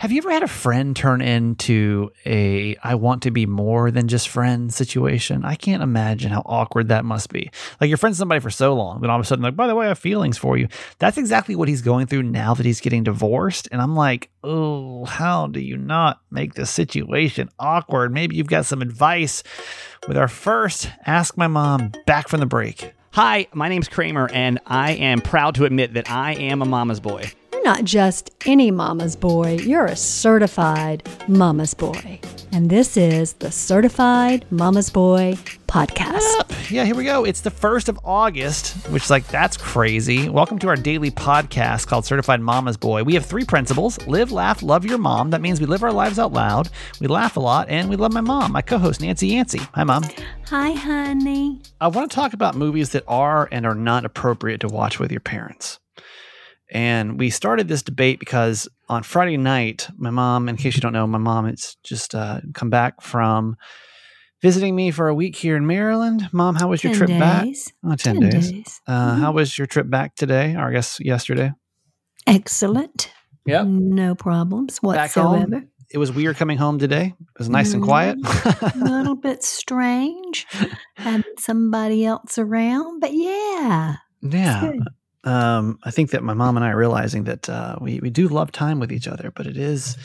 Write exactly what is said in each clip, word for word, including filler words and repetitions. Have you ever had a friend turn into a I want to be more than just friends situation? I can't imagine how awkward that must be. Like, you're friends with somebody for so long, then all of a sudden, like, by the way, I have feelings for you. That's exactly what he's going through now that he's getting divorced. And I'm like, oh, how do you not make this situation awkward? Maybe you've got some advice. With our first Ask My Mom, back from the break. Hi, my name's Kramer, and I am proud to admit that I am a mama's boy. You're not just any mama's boy, you're a certified mama's boy. And this is the Certified Mama's Boy podcast. Yep. Yeah, here we go. It's the first of August, which is like, that's crazy. Welcome to our daily podcast called Certified Mama's Boy. We have three principles: live, laugh, love your mom. That means we live our lives out loud, we laugh a lot, and we love my mom, my co-host, Nancy Yancey. Hi, Mom. Hi, honey. I want to talk about movies that are and are not appropriate to watch with your parents. And we started this debate because on Friday night, my mom, in case you don't know, my mom, it's just uh, come back from visiting me for a week here in Maryland. Mom, how was your trip days. back? Oh, ten, ten days. days. Uh, mm-hmm. How was your trip back today? Or I guess yesterday. Excellent. Yeah. No problems whatsoever. It was weird coming home today. It was nice mm-hmm. and quiet. A little bit strange. Had somebody else around, but yeah. Yeah. Um, I think that my mom and I are realizing that uh, we, we do love time with each other, but it is,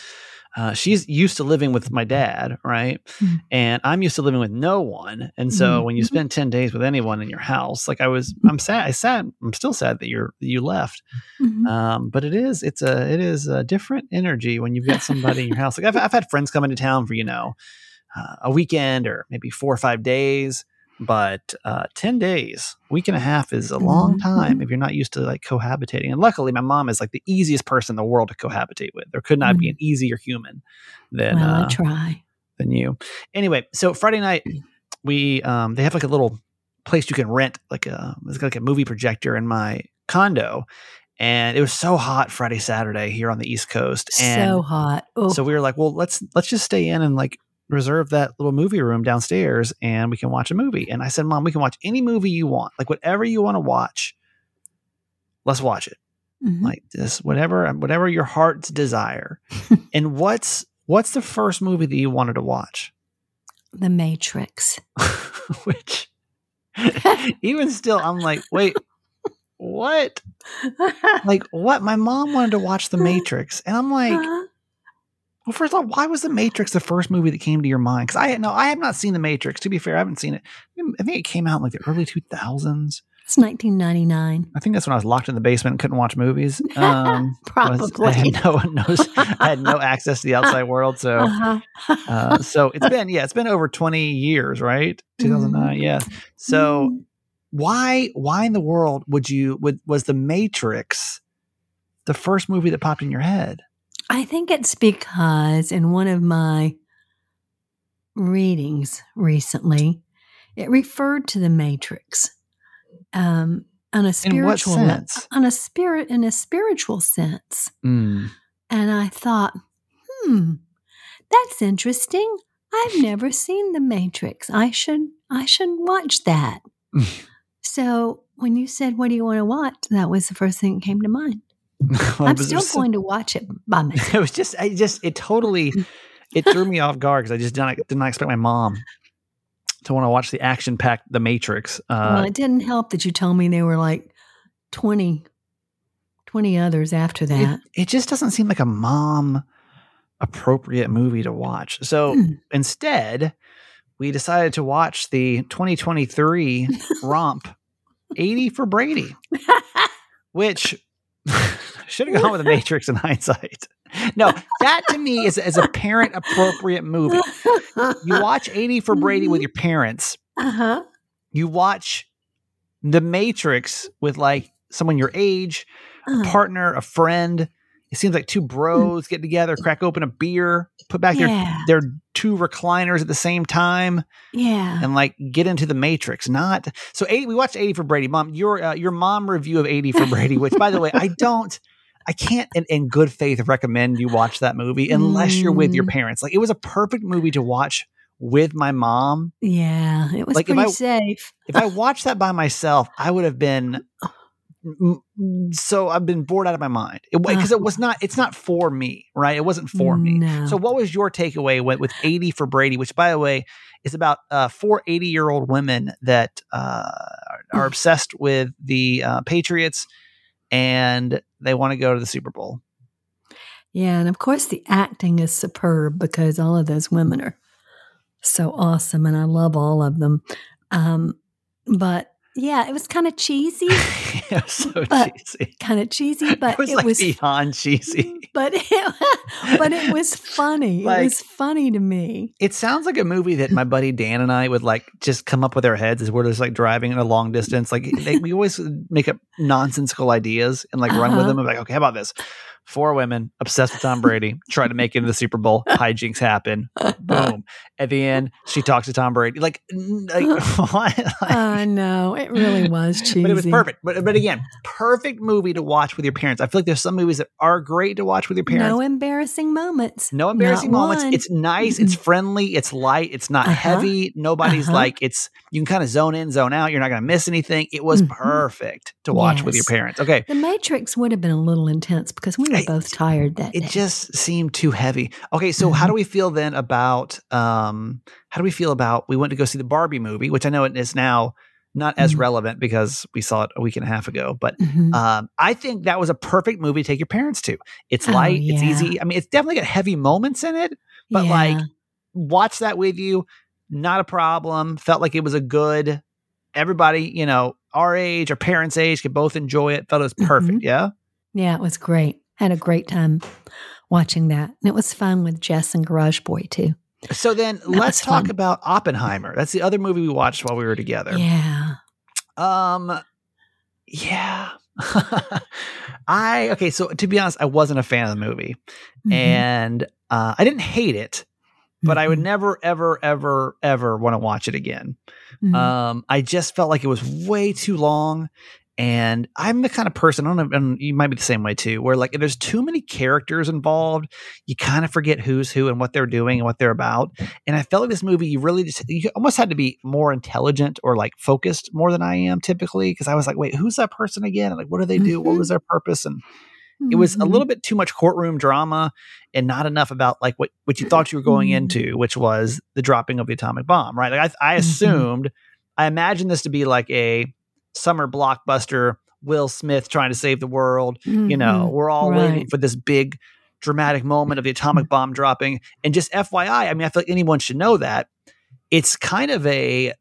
uh, she's used to living with my dad, right? Mm-hmm. And I'm used to living with no one. And so mm-hmm. when you spend ten days with anyone in your house, like I was, I'm sad, I sad, I'm still sad that you're, you left. Mm-hmm. Um, but it is, it's a, it is a different energy when you've got somebody in your house. Like I've, I've had friends come into town for, you know, uh, a weekend or maybe four or five days. But uh, ten days, week and a half is a long time if you're not used to like cohabitating. And luckily, my mom is like the easiest person in the world to cohabitate with. There could not mm-hmm. be an easier human than well, uh, I try. than you. Anyway, so Friday night, we um, they have like a little place you can rent, like a it's like a movie projector in my condo. And it was so hot Friday, Saturday here on the East Coast. And so hot. Ooh. So we were like, well, let's let's just stay in and like reserve that little movie room downstairs and we can watch a movie. And I said, Mom, we can watch any movie you want, like whatever you want to watch. Let's watch it. Mm-hmm. Like this, whatever, whatever your heart's desire. And what's, what's the first movie that you wanted to watch? The Matrix, which even still, I'm like, wait, what? Like what? My mom wanted to watch The Matrix. And I'm like, uh-huh. Well, first of all, why was The Matrix the first movie that came to your mind? Because I no, I have not seen The Matrix. To be fair, I haven't seen it. I think it came out in like the early two thousands. It's nineteen ninety-nine. I think that's when I was locked in the basement and couldn't watch movies. Um, Probably. I, was, I, had no, no, I had no access to the outside world. So uh-huh. uh, so it's been, yeah, it's been over twenty years, right? two thousand nine, mm. yeah. So mm. why why in the world would you, would, was The Matrix the first movie that popped in your head? I think it's because in one of my readings recently, it referred to the Matrix um, on a spiritual in what sense? on a spirit in a spiritual sense, mm. and I thought, hmm, that's interesting. I've never seen The Matrix. I should I should watch that. So when you said, "What do you want to watch?" that was the first thing that came to mind. Well, I'm still going to watch it by myself. It was just, I just, it totally, it threw me off guard because I just did not, did not expect my mom to want to watch the action-packed The Matrix. Uh, well, it didn't help that you told me there were like twenty, twenty others after that. It, it just doesn't seem like a mom-appropriate movie to watch. So mm. instead, we decided to watch the twenty twenty-three romp eighty for Brady, which... should have gone with The Matrix in hindsight. No, that to me is, is a parent-appropriate movie. You watch eighty for Brady with your parents. Uh-huh. You watch The Matrix with like someone your age, uh-huh. a partner, a friend. It seems like two bros get together, crack open a beer, put back yeah. their their two recliners at the same time, yeah, and like get into The Matrix. Not so. eighty, we watched eighty for Brady. Mom, your uh, your mom review of eighty for Brady, which by the way, I don't, I can't in, in good faith recommend you watch that movie unless mm. you're with your parents. Like it was a perfect movie to watch with my mom. Yeah, it was like, pretty if I, safe. If I watched that by myself, I would have been So I've been bored out of my mind because it, it was not, it's not for me, right? It wasn't for me. No. So what was your takeaway with, with eighty for Brady, which by the way is about uh, four eighty year old women that uh, are obsessed with the uh, Patriots and they want to go to the Super Bowl. Yeah. And of course the acting is superb because all of those women are so awesome and I love all of them. Um, but yeah, it was kind of cheesy. Yeah, so cheesy. Kind of cheesy, but it was, it like was beyond cheesy. But it, but it was funny. Like, it was funny to me. It sounds like a movie that my buddy Dan and I would like just come up with our heads as we're just like driving in a long distance. Like they, we always make up nonsensical ideas and like run uh-huh. with them. I'm like, okay, how about this? Four women obsessed with Tom Brady try to make it into the Super Bowl. Hijinks happen. Boom. At the end, she talks to Tom Brady. Like, like what? I know. It really was cheesy. But it was perfect. But but again, perfect movie to watch with your parents. I feel like there's some movies that are great to watch with your parents. No embarrassing moments. No embarrassing not moments. One. It's nice. It's friendly. It's light. It's not uh-huh. heavy. Nobody's uh-huh. like, it's, you can kind of zone in, zone out. You're not going to miss anything. It was mm-hmm. perfect to watch yes. with your parents. Okay. The Matrix would have been a little intense because we were both tired that it day. It just seemed too heavy. Okay, so mm-hmm. how do we feel then about um how do we feel about we went to go see the Barbie movie, which I know it is now not as mm-hmm. relevant because we saw it a week and a half ago, but mm-hmm. um I think that was a perfect movie to take your parents to. It's light, oh, yeah. it's easy. I mean, it's definitely got heavy moments in it, but yeah. like watch that with you, not a problem. Felt like it was a good everybody, you know, our age, our parents' age could both enjoy it. Felt it was perfect, mm-hmm. yeah? Yeah, it was great. Had a great time watching that. And it was fun with Jess and Garage Boy, too. So then that let's talk fun. about Oppenheimer. That's the other movie we watched while we were together. Yeah. Um. Yeah. I, okay, so to be honest, I wasn't a fan of the movie. Mm-hmm. And uh, I didn't hate it, but mm-hmm. I would never, ever, ever, ever want to watch it again. Mm-hmm. Um, I just felt like it was way too long. And I'm the kind of person, I don't know, and you might be the same way too, where like if there's too many characters involved, you kind of forget who's who and what they're doing and what they're about. And I felt like this movie, you really just, you almost had to be more intelligent or like focused more than I am typically, because I was like, wait, who's that person again? And like, what do they do? Mm-hmm. What was their purpose? And mm-hmm. it was a little bit too much courtroom drama and not enough about like what, what you thought you were going into, which was the dropping of the atomic bomb, right? Like I, I assumed, mm-hmm. I imagined this to be like a summer blockbuster, Will Smith trying to save the world. Mm-hmm. You know, we're all right. waiting for this big dramatic moment of the atomic bomb dropping. And just F Y I, I mean, I feel like anyone should know that it's kind of a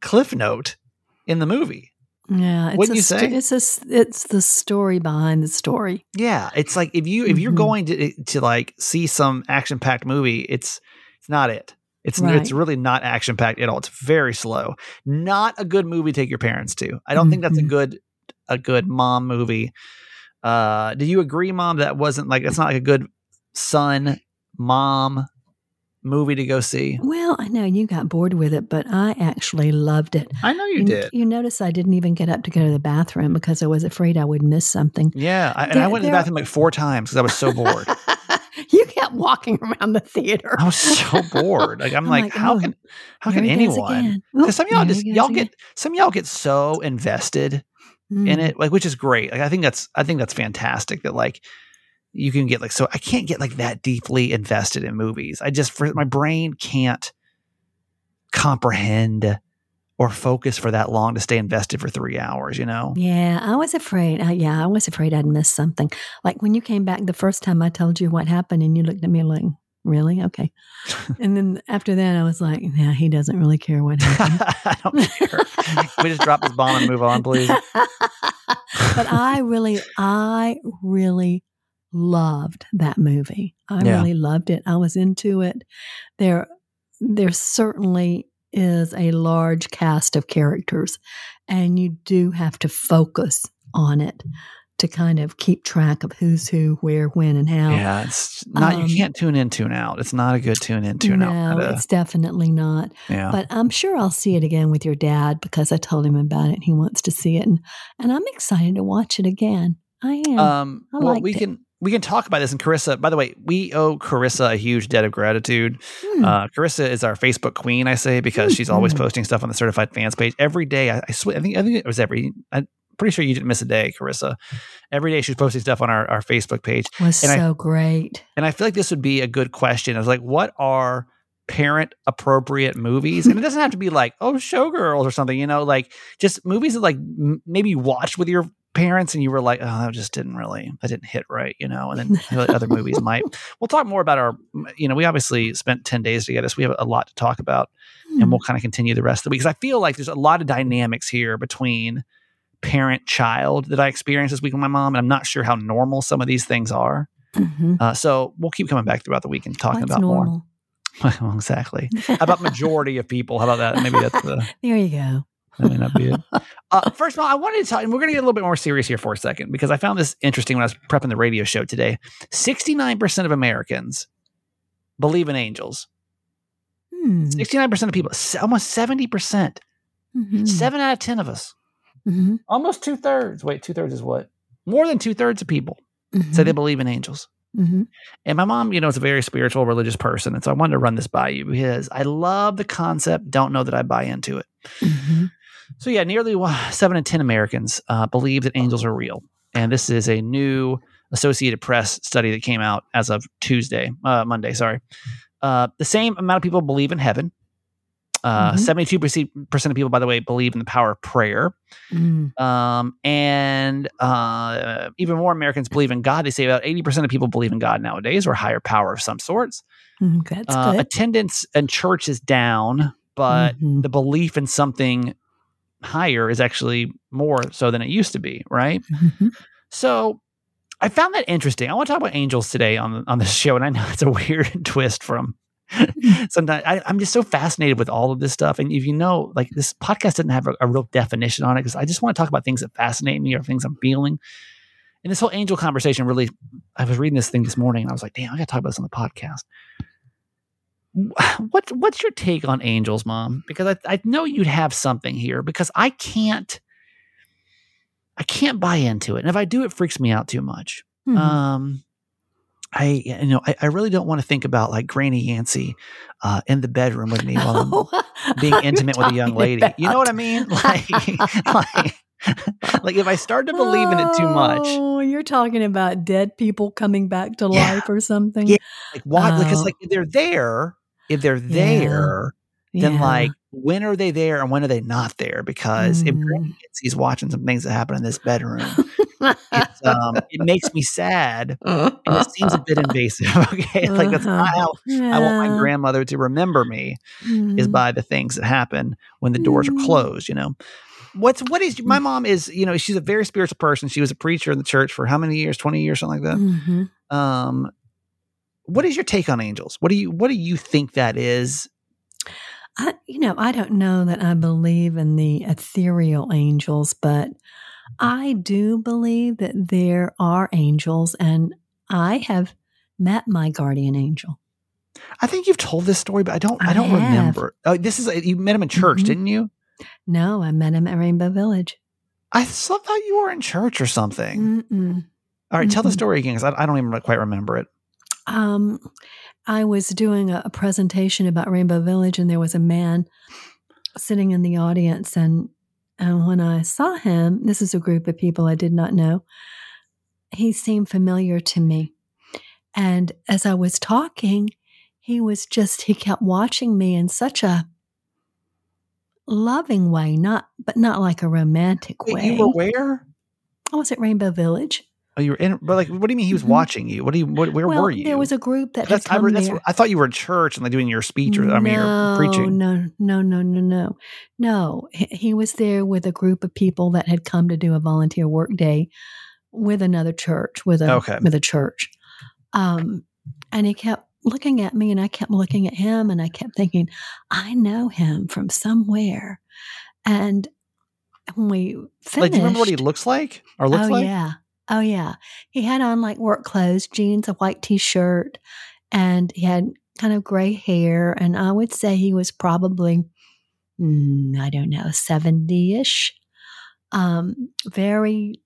cliff note in the movie. Yeah. Wouldn't you say? St- it's, a, it's the story behind the story. Yeah. It's like, if you, if mm-hmm. you're going to, to like see some action packed movie, it's, it's not it. It's right. it's really not action packed at all. It's very slow. Not a good movie to take your parents to. I don't mm-hmm. think that's a good a good mom movie. Uh, do you agree, Mom? That wasn't like it's not like a good son mom movie to go see. Well, I know you got bored with it, but I actually loved it. I know you, you did. You notice I didn't even get up to go to the bathroom because I was afraid I would miss something. Yeah, I, and there, I went to the bathroom like four times because I was so bored. You kept walking around the theater. I was so bored. Like I'm, I'm like, like, how oh, can how can anyone? Because some of y'all just y'all again. get some of y'all get so invested mm. in it, like which is great. Like I think that's I think that's fantastic that like you can get like so I can't get like that deeply invested in movies. I just for, my brain can't comprehend or focus for that long to stay invested for three hours, you know? Yeah, I was afraid. I, yeah, I was afraid I'd miss something. Like when you came back the first time I told you what happened and you looked at me like, really? Okay. And then after that, I was like, no, he doesn't really care what happened. I don't care. We just drop this bomb and move on, please. But I really, I really loved that movie. I yeah. really loved it. I was into it. There, there certainly is a large cast of characters, and you do have to focus on it to kind of keep track of who's who, where, when, and how. Yeah, it's not. Um, you can't tune in, tune out. It's not a good tune in, tune no, out. No, it's definitely not. Yeah. But I'm sure I'll see it again with your dad because I told him about it. And he wants to see it, and and I'm excited to watch it again. I am. Um, I well, liked we it. can. We can talk about this. And Carissa, by the way, we owe Carissa a huge debt of gratitude. Mm. Uh, Carissa is our Facebook queen, I say, because mm-hmm. she's always posting stuff on the Certified Fans page every day. I, I swear, I think, I think it was every I, pretty sure you didn't miss a day, Carissa. Every day she's posting stuff on our, our Facebook page. It was and so I, great. And I feel like this would be a good question. I was like, what are parent appropriate movies? And it doesn't have to be like, oh, Showgirls or something, you know, like just movies that like m- maybe you watched with your parents and you were like, oh, that just didn't really, that didn't hit right, you know, and then like other movies might. We'll talk more about our, you know, we obviously spent ten days together, so we have a lot to talk about, mm. and we'll kind of continue the rest of the week. Because I feel like there's a lot of dynamics here between parent-child that I experienced this week with my mom, and I'm not sure how normal some of these things are. Mm-hmm. Uh, so we'll keep coming back throughout the week and talking What's about normal? more. Well, exactly. About majority of people. How about that? Maybe that's the... There you go. That may not be it. Uh, first of all, I wanted to talk, and we're going to get a little bit more serious here for a second, because I found this interesting when I was prepping the radio show today. sixty-nine percent of Americans believe in angels. Hmm. sixty-nine percent of people, almost seventy percent. Mm-hmm. Seven out of ten of us. Mm-hmm. Almost two thirds. Wait, two thirds is what? More than two thirds of people mm-hmm. say they believe in angels. Mm-hmm. And my mom, you know, is a very spiritual, religious person. And so I wanted to run this by you because I love the concept. Don't know that I buy into it. Mm-hmm. So yeah, nearly seven in ten Americans uh, believe that angels are real. And this is a new Associated Press study that came out as of Tuesday, uh, Monday, sorry. Uh, the same amount of people believe in heaven. Uh, mm-hmm. seventy-two percent of people, by the way, believe in the power of prayer. Mm. Um, and uh, even more Americans believe in God. They say about eighty percent of people believe in God nowadays, or higher power of some sorts. Mm, that's uh, good. Attendance in church is down, but mm-hmm. the belief in something higher is actually more so than it used to be, right? Mm-hmm. So I found that interesting. I want to talk about angels today on, on this show, and I know it's a weird twist from... Sometimes I, I'm just so fascinated with all of this stuff. And if you know, like this podcast didn't have a, a real definition on it, because I just want to talk about things that fascinate me or things I'm feeling. And this whole angel conversation really, I was reading this thing this morning and I was like, damn, I got to talk about this on the podcast. What, what's your take on angels, Mom? Because I, I know you'd have something here, because I can't, I can't buy into it. And if I do, it freaks me out too much. Mm-hmm. Um, I, you know, I, I really don't want to think about like Granny Yancey uh, in the bedroom with me while I'm being intimate with a young lady. About? You know what I mean? Like, like, like if I start to believe in it too much. Oh, you're talking about dead people coming back to yeah. life or something. Yeah. Like why? Oh. Because like if they're there, if they're there, yeah. then yeah. like when are they there and when are they not there? Because mm. if Granny Yancey's watching some things that happen in this bedroom. It's, um, it makes me sad, and it seems a bit invasive. Okay, like that's not how yeah. I want my grandmother to remember me. Mm-hmm. Is by the things that happen when the doors mm-hmm. are closed. You know, what's what is my mom is? You know, she's a very spiritual person. She was a preacher in the church for how many years? Twenty years, something like that. Mm-hmm. Um, what is your take on angels? What do you What do you think that is? I, you know, I don't know that I believe in the ethereal angels, but. I do believe that there are angels, and I have met my guardian angel. I think you've told this story, but I don't. I, I don't have. remember. Oh, this is a, you met him in church, mm-hmm. didn't you? No, I met him at Rainbow Village. I thought you were in church or something. Mm-mm. All right, Mm-mm. tell the story again, because I, I don't even quite remember it. Um, I was doing a, a presentation about Rainbow Village, and there was a man sitting in the audience, and. And when I saw him, this is a group of people I did not know, he seemed familiar to me. And as I was talking, he was just, he kept watching me in such a loving way, not but not like a romantic Wait, way. You were where? I was at Rainbow Village. Oh, you were in, but like, what do you mean he was mm-hmm. watching you? What do you, what, where well, were you? There was a group that that's, had come I, that's, there. I thought you were in church and like doing your speech or, no, I mean, your preaching. No, no, no, no, no. No, he, he was there with a group of people that had come to do a volunteer work day with another church, with a, okay. with a church. Um, and he kept looking at me and I kept looking at him and I kept thinking, I know him from somewhere. And when we finished. Like, do you remember what he looks like or looks oh, like? Oh, yeah. Oh, yeah. He had on like work clothes, jeans, a white t-shirt, and he had kind of gray hair. And I would say he was probably, mm, I don't know, seventy-ish. Um, very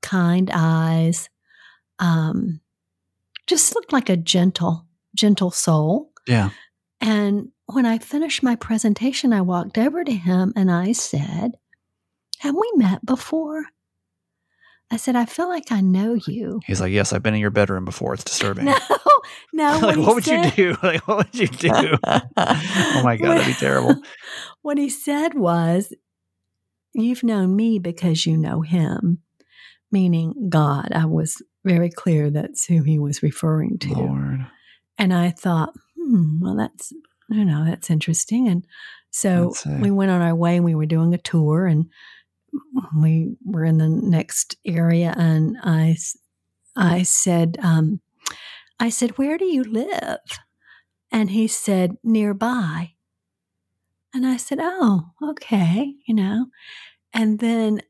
kind eyes. Um, just looked like a gentle, gentle soul. Yeah. And when I finished my presentation, I walked over to him and I said, have we met before? I said, I feel like I know you. He's like, yes, I've been in your bedroom before. It's disturbing. No, no. Like, what would said, you do? Like, what would you do? Oh, my God, that'd be terrible. What he said was, you've known me because you know him, meaning God. I was very clear that's who he was referring to. Lord. And I thought, hmm, well, that's, you know, that's interesting. And so we went on our way. We were doing a tour, and we were in the next area, and I, I said, um, I said, where do you live? And he said, nearby. And I said, oh, okay, you know. And then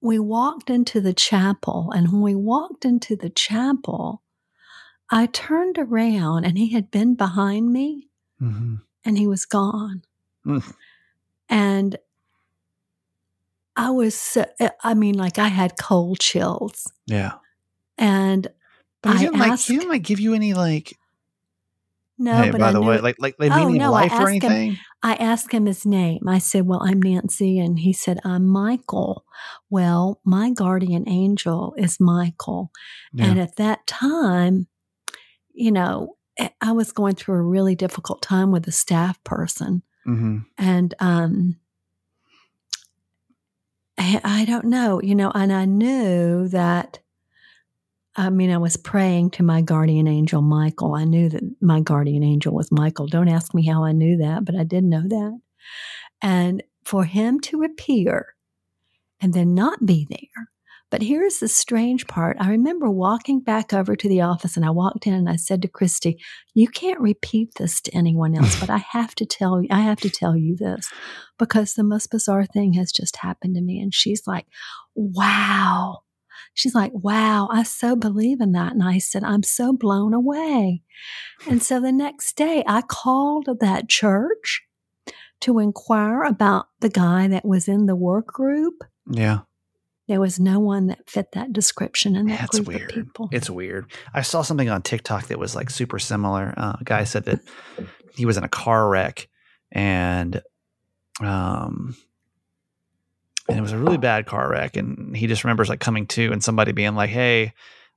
we walked into the chapel, and when we walked into the chapel, I turned around, and he had been behind me, mm-hmm. and he was gone. Mm. And I was, so, I mean, like, I had cold chills. Yeah. And but I didn't, asked, like, he didn't, like, give you any, like, no, hey, but by I the knew, way, like, like, like oh, meaning no, life or anything? Him, I asked him his name. I said, well, I'm Nancy. And he said, I'm Michael. Well, my guardian angel is Michael. Yeah. And at that time, you know, I was going through a really difficult time with a staff person. Mm-hmm. And, um, I, I don't know, you know, and I knew that, I mean, I was praying to my guardian angel, Michael. I knew that my guardian angel was Michael. Don't ask me how I knew that, but I did know that. And for him to appear and then not be there. But here's the strange part. I remember walking back over to the office, and I walked in and I said to Christy, you can't repeat this to anyone else, but I have to tell you, I have to tell you this because the most bizarre thing has just happened to me. And she's like, wow. She's like, wow, I so believe in that. And I said, I'm so blown away. And so the next day I called that church to inquire about the guy that was in the work group. Yeah. There was no one that fit that description in that That's group weird. Of people. It's weird. I saw something on TikTok that was like super similar. Uh, a guy said that he was in a car wreck, and um, and it was a really bad car wreck. And he just remembers like coming to and somebody being like, "Hey,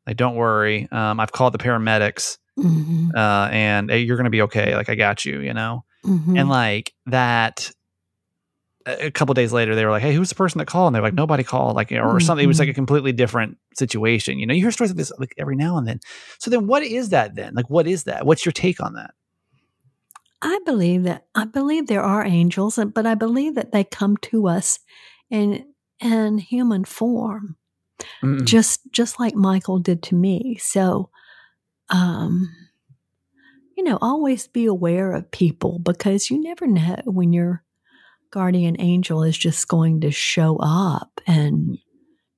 like don't worry, um, I've called the paramedics, mm-hmm. uh, and hey, you're gonna be okay. Like I got you, you know." Mm-hmm. And like that. A couple of days later, they were like, hey, who's the person that called? And they're like, nobody called, like, or mm-hmm. something. It was like a completely different situation. You know, you hear stories like this like every now and then. So then what is that then? Like, what is that? What's your take on that? I believe that, I believe there are angels, but I believe that they come to us in, in human form, mm-hmm. just, just like Michael did to me. So, um, you know, always be aware of people because you never know when you're, guardian angel is just going to show up and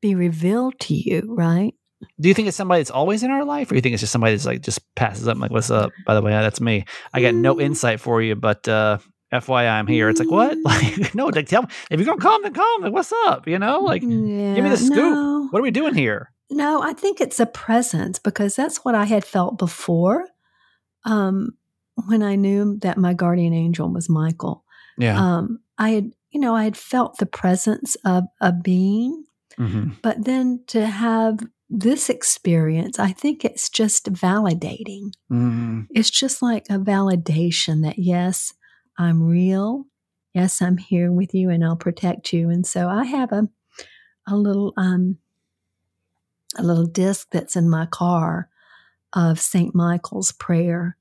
be revealed to you, right? Do you think it's somebody that's always in our life, or you think it's just somebody that's like just passes up, like, what's up? By the way, that's me. I got mm. no insight for you, but uh, F Y I, I'm here. Mm. It's like, what? Like, no, like, tell me if you're gonna come, then come. Like, what's up? You know, like, yeah, give me the scoop. No. What are we doing here? No, I think it's a presence because that's what I had felt before um, when I knew that my guardian angel was Michael. Yeah. Um, I had, you know, I had felt the presence of a being, mm-hmm. but then to have this experience, I think it's just validating. Mm-hmm. It's just like a validation that, yes, I'm real. Yes, I'm here with you and I'll protect you. And so I have a, a little, um, a little disc that's in my car of Saint Michael's prayer.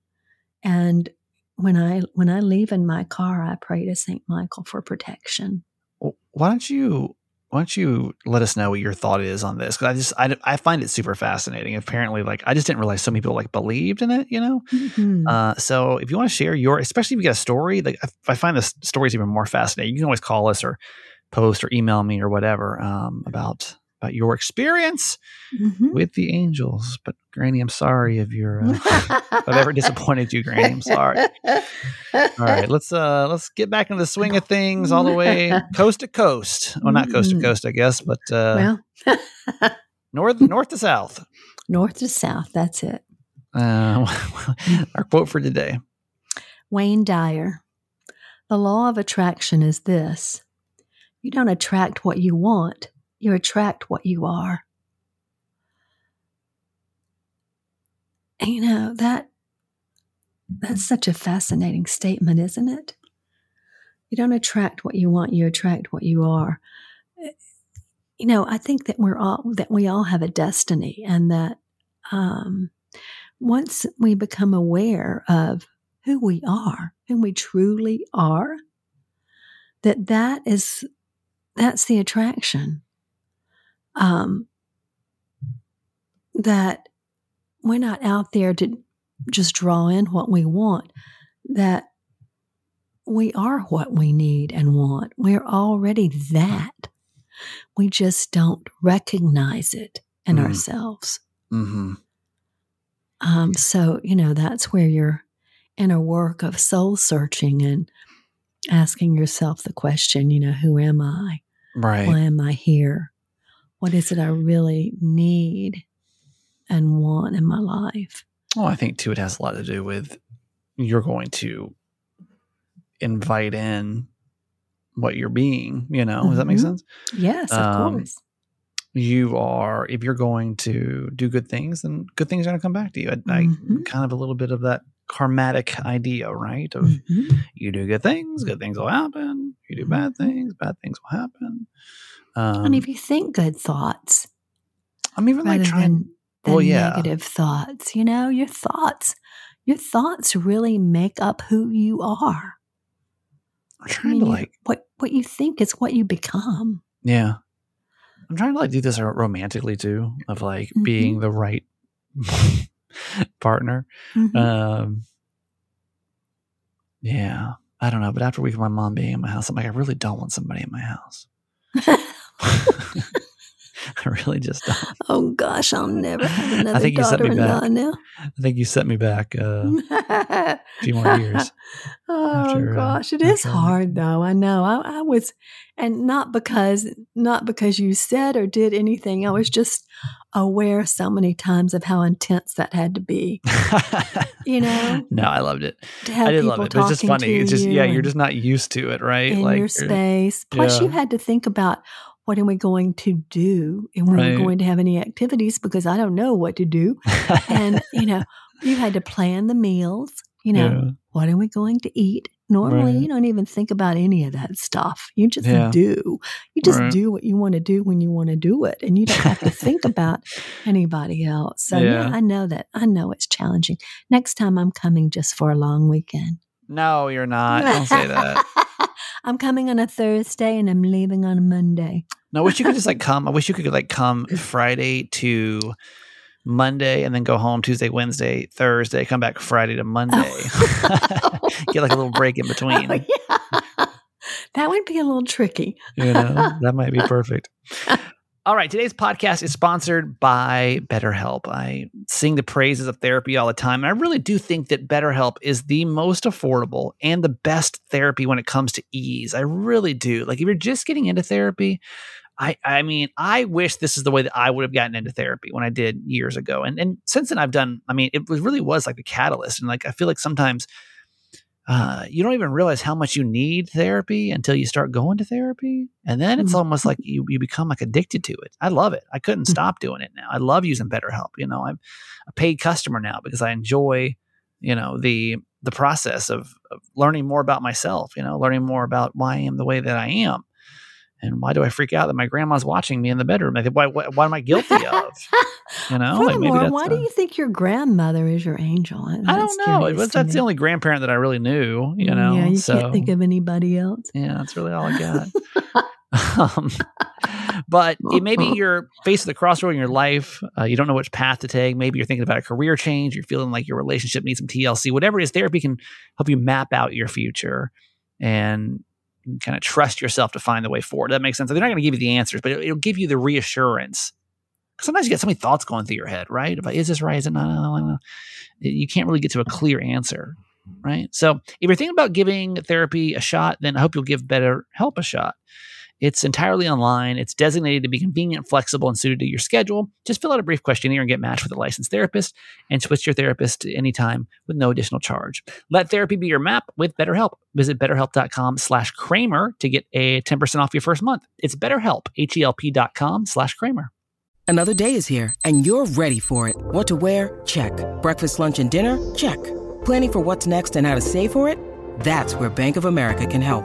And When I when I leave in my car, I pray to Saint Michael for protection. Why don't you why don't you let us know what your thought is on this? Because I just I, I find it super fascinating. Apparently, like I just didn't realize so many people like believed in it. You know, mm-hmm. uh, so if you want to share your, especially if you get a story, like I, I find the stories even more fascinating. You can always call us or post or email me or whatever um, about about your experience mm-hmm. with the angels. But Granny, I'm sorry if you're, uh, if I've ever disappointed you, Granny, I'm sorry. All right. Let's, uh, let's get back into the swing of things all the way coast to coast. Well, not coast to coast, I guess, but, uh, well. north, north to south, north to south. That's it. Uh, our quote for today, Wayne Dyer, the law of attraction is this: You don't attract what you want. You attract what you are. And you know, that that's such a fascinating statement, isn't it? You don't attract what you want. You attract what you are. You know, I think that we're all that we all have a destiny, and that um, once we become aware of who we are, who we truly are, that that is that's the attraction. Um, that we're not out there to just draw in what we want. That we are what we need and want. We're already that. We just don't recognize it in mm. ourselves. Mm-hmm. Um, so, you know, that's where your inner work of soul searching and asking yourself the question, you know, who am I? Right. Why am I here? What is it I really need and want in my life? Well, I think, too, it has a lot to do with you're going to invite in what you're being, you know, mm-hmm. does that make sense? Yes, of um, course. You are, if you're going to do good things, then good things are going to come back to you. I, mm-hmm. I, kind of a little bit of that karmatic idea, right? Of mm-hmm. you do good things, good things will happen. You do bad things, bad things will happen. Um, and if you think good thoughts, I'm even like trying to, well, yeah. negative thoughts, you know, your thoughts, your thoughts really make up who you are. I'm trying I mean, to like what, what you think is what you become. Yeah. I'm trying to like do this romantically too, of like mm-hmm. being the right partner. Mm-hmm. Um, yeah, I don't know. But after a week of my mom being in my house, I'm like, I really don't want somebody in my house. I really just don't. Oh gosh, I'll never have another I think daughter you set me back. Now. I think you set me back uh, a few more years. Oh after, gosh, uh, it is hard though. I know. I, I was, and not because not because you said or did anything. I was just aware so many times of how intense that had to be. You know? No, I loved it. I did love it. But it's just funny. It's just yeah, you're just not used to it, right? In like your space. Plus, yeah. you had to think about. What am we going to do? And we're right. going to have any activities because I don't know what to do. And, you know, you had to plan the meals. You know, yeah. what are we going to eat? Normally, right. you don't even think about any of that stuff. You just yeah. do. You just right. do what you want to do when you want to do it. And you don't have to think about anybody else. So, yeah. yeah, I know that. I know it's challenging. Next time I'm coming just for a long weekend. No, you're not. Don't say that. I'm coming on a Thursday and I'm leaving on a Monday. No, I wish you could just like come. I wish you could like come Friday to Monday and then go home Tuesday, Wednesday, Thursday, come back Friday to Monday. Oh. Get like a little break in between. Oh, yeah. That would be a little tricky. You know, that might be perfect. All right. Today's podcast is sponsored by BetterHelp. I sing the praises of therapy all the time. And I really do think that BetterHelp is the most affordable and the best therapy when it comes to ease. I really do. Like if you're just getting into therapy, I, I mean, I wish this is the way that I would have gotten into therapy when I did years ago. And, and since then I've done, I mean, it was, really was like the catalyst. And like, I feel like sometimes Uh, you don't even realize how much you need therapy until you start going to therapy. And then it's mm-hmm. almost like you, you become like addicted to it. I love it. I couldn't mm-hmm. stop doing it now. I love using BetterHelp. You know, I'm a paid customer now because I enjoy, you know, the, the process of, of learning more about myself, you know, learning more about why I am the way that I am. And why do I freak out that my grandma's watching me in the bedroom? Like, why, why, why am I guilty of? You know, like maybe that's why a, do you think your grandmother is your angel? That's I don't know. It was, that's the only grandparent that I really knew. You know, yeah, you so, can't think of anybody else. Yeah, that's really all I got. um, but it maybe you're faced with a crossroad in your life. Uh, you don't know which path to take. Maybe you're thinking about a career change. You're feeling like your relationship needs some T L C. Whatever it is, therapy can help you map out your future and. Kind of trust yourself to find the way forward. That makes sense. They're not going to give you the answers, but it'll, it'll give you the reassurance. Sometimes you get so many thoughts going through your head, right? About, is this right? Is it not? You can't really get to a clear answer, right? So if you're thinking about giving therapy a shot, then I hope you'll give BetterHelp a shot. It's entirely online. It's designated to be convenient, flexible, and suited to your schedule. Just fill out a brief questionnaire and get matched with a licensed therapist, and switch your therapist at any time with no additional charge. Let therapy be your map with BetterHelp. Visit BetterHelp.com slash Kramer to get a ten percent off your first month. It's BetterHelp, H-E-L-P dot com slash Kramer. Another day is here, and you're ready for it. What to wear? Check. Breakfast, lunch, and dinner? Check. Planning for what's next and how to save for it? That's where Bank of America can help.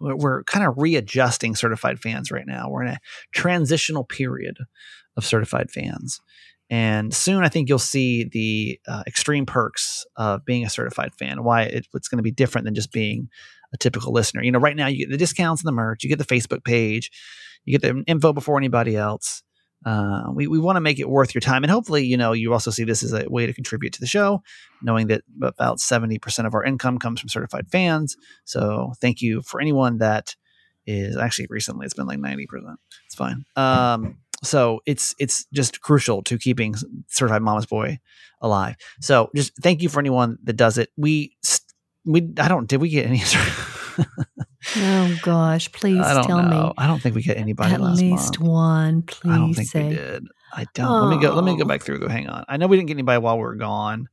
We're, we're kind of readjusting certified fans right now. We're in a transitional period of certified fans. And soon I think you'll see the uh, extreme perks of being a certified fan, why it, it's going to be different than just being a typical listener. You know, right now you get the discounts and the merch, you get the Facebook page, you get the info before anybody else. Uh, we, we want to make it worth your time. And hopefully, you know, you also see this as a way to contribute to the show, knowing that about seventy percent of our income comes from certified fans. So thank you for anyone that is actually recently, it's been like ninety percent. It's fine. Um, so it's, it's just crucial to keeping Certified Mama's Boy alive. So just thank you for anyone that does it. We, we, I don't, did we get any? Oh gosh, please I don't tell know. me. I don't think we get anybody At last month. At least one, please. I don't think say. we did. I don't. Oh. Let me go let me go back through. Go hang on. I know we didn't get anybody while we were gone.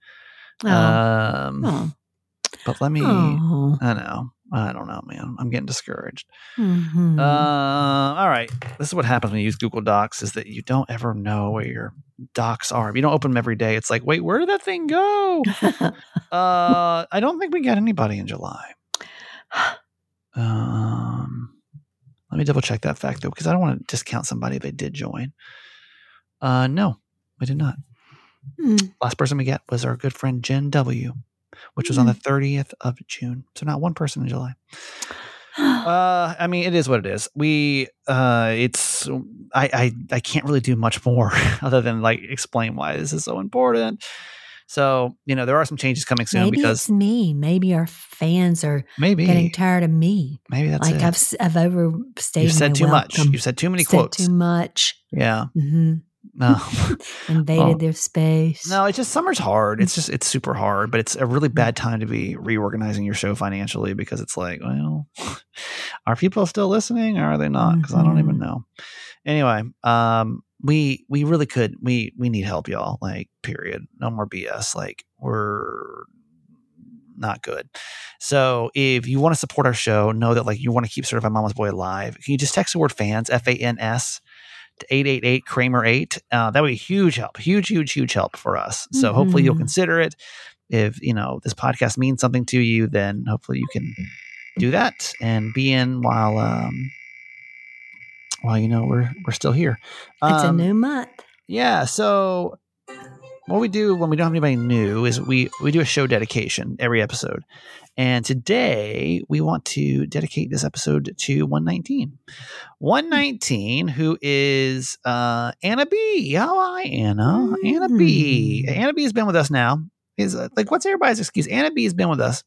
Oh. Um oh. But let me oh. I know. I don't know, man. I'm getting discouraged. Mm-hmm. Uh, all right. This is what happens when you use Google Docs, is that you don't ever know where your docs are. If you don't open them every day, it's like, wait, where did that thing go? uh, I don't think we got anybody in July. Um, let me double check that fact though, because I don't want to discount somebody if they did join. Uh, no, we did not. Mm. Last person we got was our good friend Jen W, which mm. was on the thirtieth of June. So not one person in July. uh, I mean, it is what it is. We, uh, it's I, I, I can't really do much more other than like explain why this is so important. So, you know, there are some changes coming soon. Maybe because it's me. Maybe our fans are maybe. getting tired of me. Maybe that's like it. I've I've overstayed. You've said my too welcome. much. You've said too many said quotes. Too much. Yeah. Mm-hmm. No. Invaded well, their space. No, it's just summer's hard. It's just it's super hard, but it's a really bad time to be reorganizing your show financially because it's like, well, are people still listening or are they not? Because mm-hmm. I don't even know. Anyway, um. We we really could we we need help, y'all. Like, period. No more B S. Like, we're not good. So if you want to support our show, know that like you want to keep Certified Mama's Boy alive. Can you just text the word fans, F A N S, to eight eight eight Kramer eight? Uh, that would be a huge help, huge huge huge help for us. So mm-hmm. hopefully you'll consider it. If you know this podcast means something to you, then hopefully you can do that and be in while. Um, Well, you know, we're we're still here. Um, it's a new month. Yeah. So what we do when we don't have anybody new is we, we do a show dedication every episode. And today we want to dedicate this episode to one nineteen. one nineteen, who is uh, Anna B. How are you, Anna? Mm. Anna B. Anna B has been with us now. Is uh, like, what's everybody's excuse? Anna B has been with us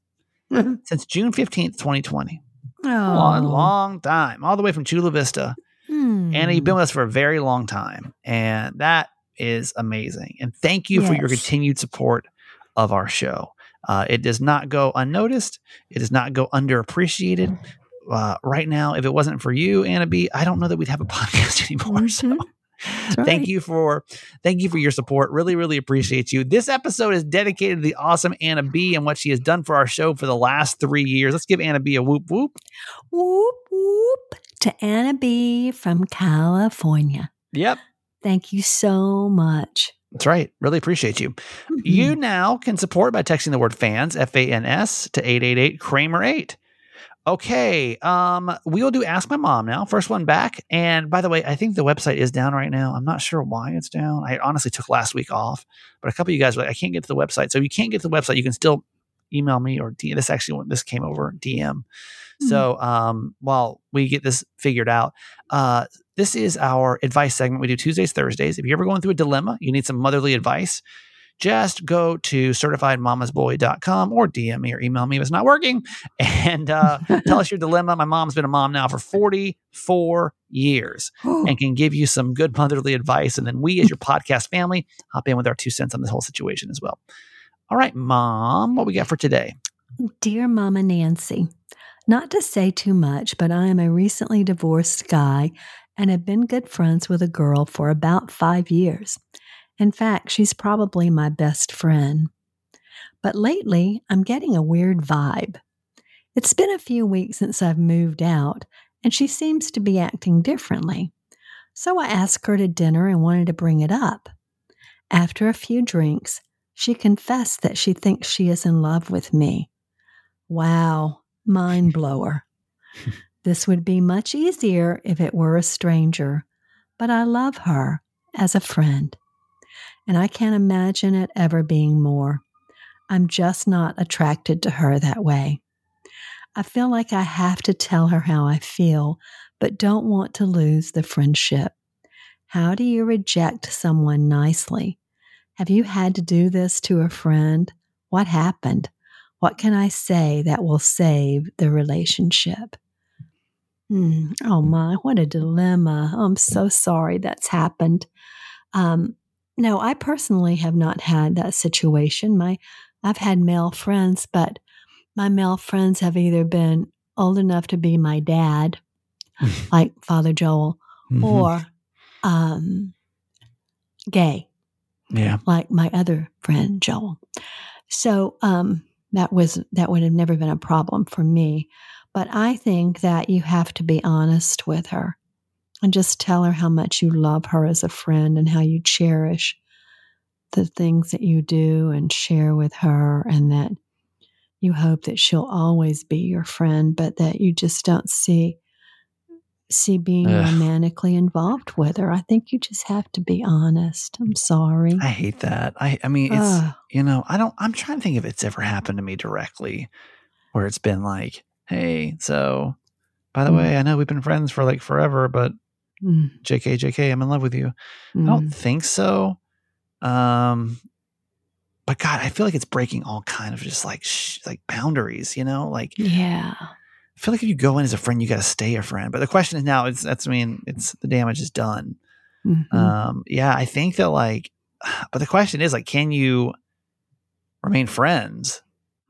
since June fifteenth, twenty twenty. Oh. Long, long time. All the way from Chula Vista. Hmm. Anna, you've been with us for a very long time, and that is amazing. And thank you yes. for your continued support of our show. Uh, it does not go unnoticed. It does not go underappreciated. Uh, right now, if it wasn't for you, Anna B, I don't know that we'd have a podcast anymore. Mm-hmm. So right. thank you for thank you for your support. Really, really appreciate you. This episode is dedicated to the awesome Anna B and what she has done for our show for the last three years. Let's give Anna B a whoop, whoop. Whoop, whoop. To Anna B from California. Yep. Thank you so much. That's right. Really appreciate you. Mm-hmm. You now can support by texting the word fans, F A N S, to eight eight eight Kramer eight. Okay. Um, we'll do Ask My Mom now. First one back. And by the way, I think the website is down right now. I'm not sure why it's down. I honestly took last week off, but a couple of you guys were like, I can't get to the website. So if you can't get to the website, you can still email me or D M. This actually this came over D M. Mm-hmm. So um, while we get this figured out, uh, this is our advice segment. We do Tuesdays, Thursdays. If you're ever going through a dilemma, you need some motherly advice, just go to certified mamas boy dot com or D M me or email me if it's not working and uh, tell us your dilemma. My mom's been a mom now for forty-four years and can give you some good motherly advice. And then we, as your podcast family, hop in with our two cents on this whole situation as well. All right, Mom, what we got for today? Dear Mama Nancy, not to say too much, but I am a recently divorced guy and have been good friends with a girl for about five years. In fact, she's probably my best friend. But lately, I'm getting a weird vibe. It's been a few weeks since I've moved out, and she seems to be acting differently. So I asked her to dinner and wanted to bring it up. After a few drinks, she confessed that she thinks she is in love with me. Wow, mind blower. This would be much easier if it were a stranger, but I love her as a friend. And I can't imagine it ever being more. I'm just not attracted to her that way. I feel like I have to tell her how I feel, but don't want to lose the friendship. How do you reject someone nicely? Have you had to do this to a friend? What happened? What can I say that will save the relationship? Mm, oh my, what a dilemma. I'm so sorry that's happened. Um, No, I personally have not had that situation. My, I've had male friends, but my male friends have either been old enough to be my dad, like Father Joel, mm-hmm. or um, gay, yeah, like my other friend Joel. So um, that was that would have never been a problem for me. But I think that you have to be honest with her. And just tell her how much you love her as a friend and how you cherish the things that you do and share with her, and that you hope that she'll always be your friend, but that you just don't see see being Ugh. romantically involved with her. I think you just have to be honest. I'm sorry. I hate that. I I mean, it's, Ugh. you know, I don't, I'm trying to think if it's ever happened to me directly where it's been like, hey, so by the mm. way, I know we've been friends for like forever, but Mm. J K, J K, I'm in love with you. Mm. I don't think so. Um, but God, I feel like it's breaking all kind of just like, sh- like boundaries, you know, like, yeah, I feel like if you go in as a friend, you got to stay a friend. But the question is now it's, that's, I mean, it's the damage is done. Mm-hmm. Um, yeah, I think that like, but the question is like, can you remain friends?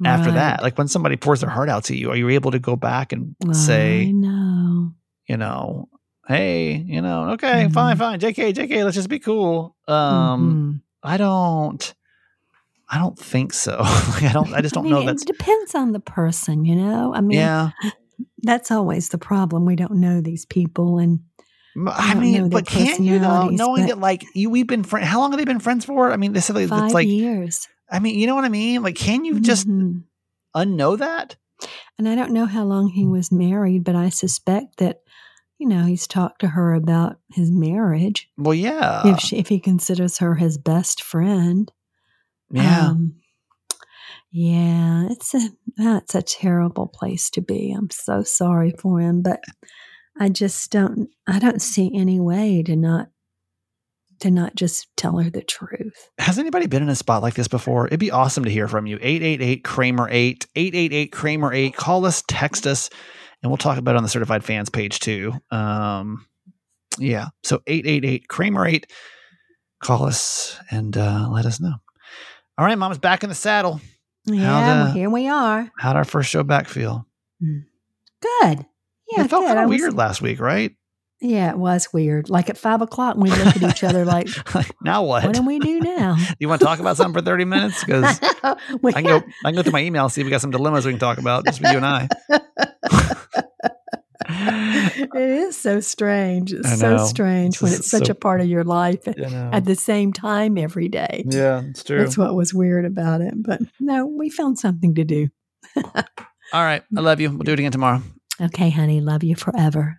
After right. that, like when somebody pours their heart out to you, are you able to go back and well, say, I know. you know, hey, you know, okay, mm-hmm. fine, fine. J K, J K, let's just be cool. Um, mm-hmm. I don't, I don't think so. like, I don't, I just don't I mean, know. That's, it depends on the person, you know, I mean, yeah. that's always the problem. We don't know these people and I mean, but can you though, knowing that like you, we've been friends, how long have they been friends for? I mean, this is five like, years. I mean, you know what I mean? Like, can you just mm-hmm. unknow that? And I don't know how long he was married, but I suspect that, you know, he's talked to her about his marriage. Well, yeah. If she, if he considers her his best friend. Yeah. Um, yeah, it's a, that's a terrible place to be. I'm so sorry for him, but I just don't, I don't see any way to not. to not just tell her the truth. Has anybody been in a spot like this before? It'd be awesome to hear from you. eight eight eight Kramer eight, eight eight eight Kramer eight. Call us, text us, and we'll talk about it on the Certified Fans page too. Um, yeah. So eight eight eight Kramer eight. Call us and uh, let us know. All right, Mom's back in the saddle. Yeah, the, here we are. How'd our first show back feel? Good. Yeah, it felt kind of weird was- last week, right? Yeah, it was weird. Like at five o'clock, we looked at each other like, now what? What do we do now? You want to talk about something for thirty minutes? Because I, I can go I can go through my email, see if we got some dilemmas we can talk about, just with you and I. It is so strange. It's so strange it's when it's such so, a part of your life at the same time every day. Yeah, it's true. That's what was weird about it. But no, we found something to do. All right. I love you. We'll do it again tomorrow. Okay, honey. Love you forever.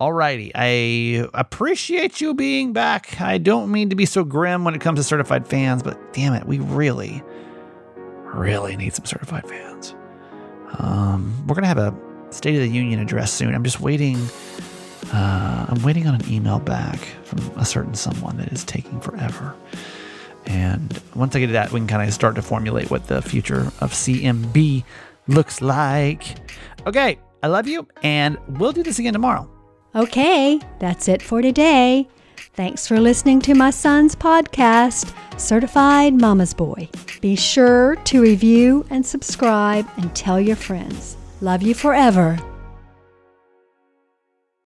Alrighty, I appreciate you being back. I don't mean to be so grim when it comes to certified fans, but damn it, we really, really need some certified fans. Um, we're gonna have a State of the Union address soon. I'm just waiting. Uh, I'm waiting on an email back from a certain someone that is taking forever. And once I get to that, we can kind of start to formulate what the future of C M B looks like. Okay. I love you, and we'll do this again tomorrow. Okay, that's it for today. Thanks for listening to my son's podcast, Certified Mama's Boy. Be sure to review and subscribe and tell your friends. Love you forever.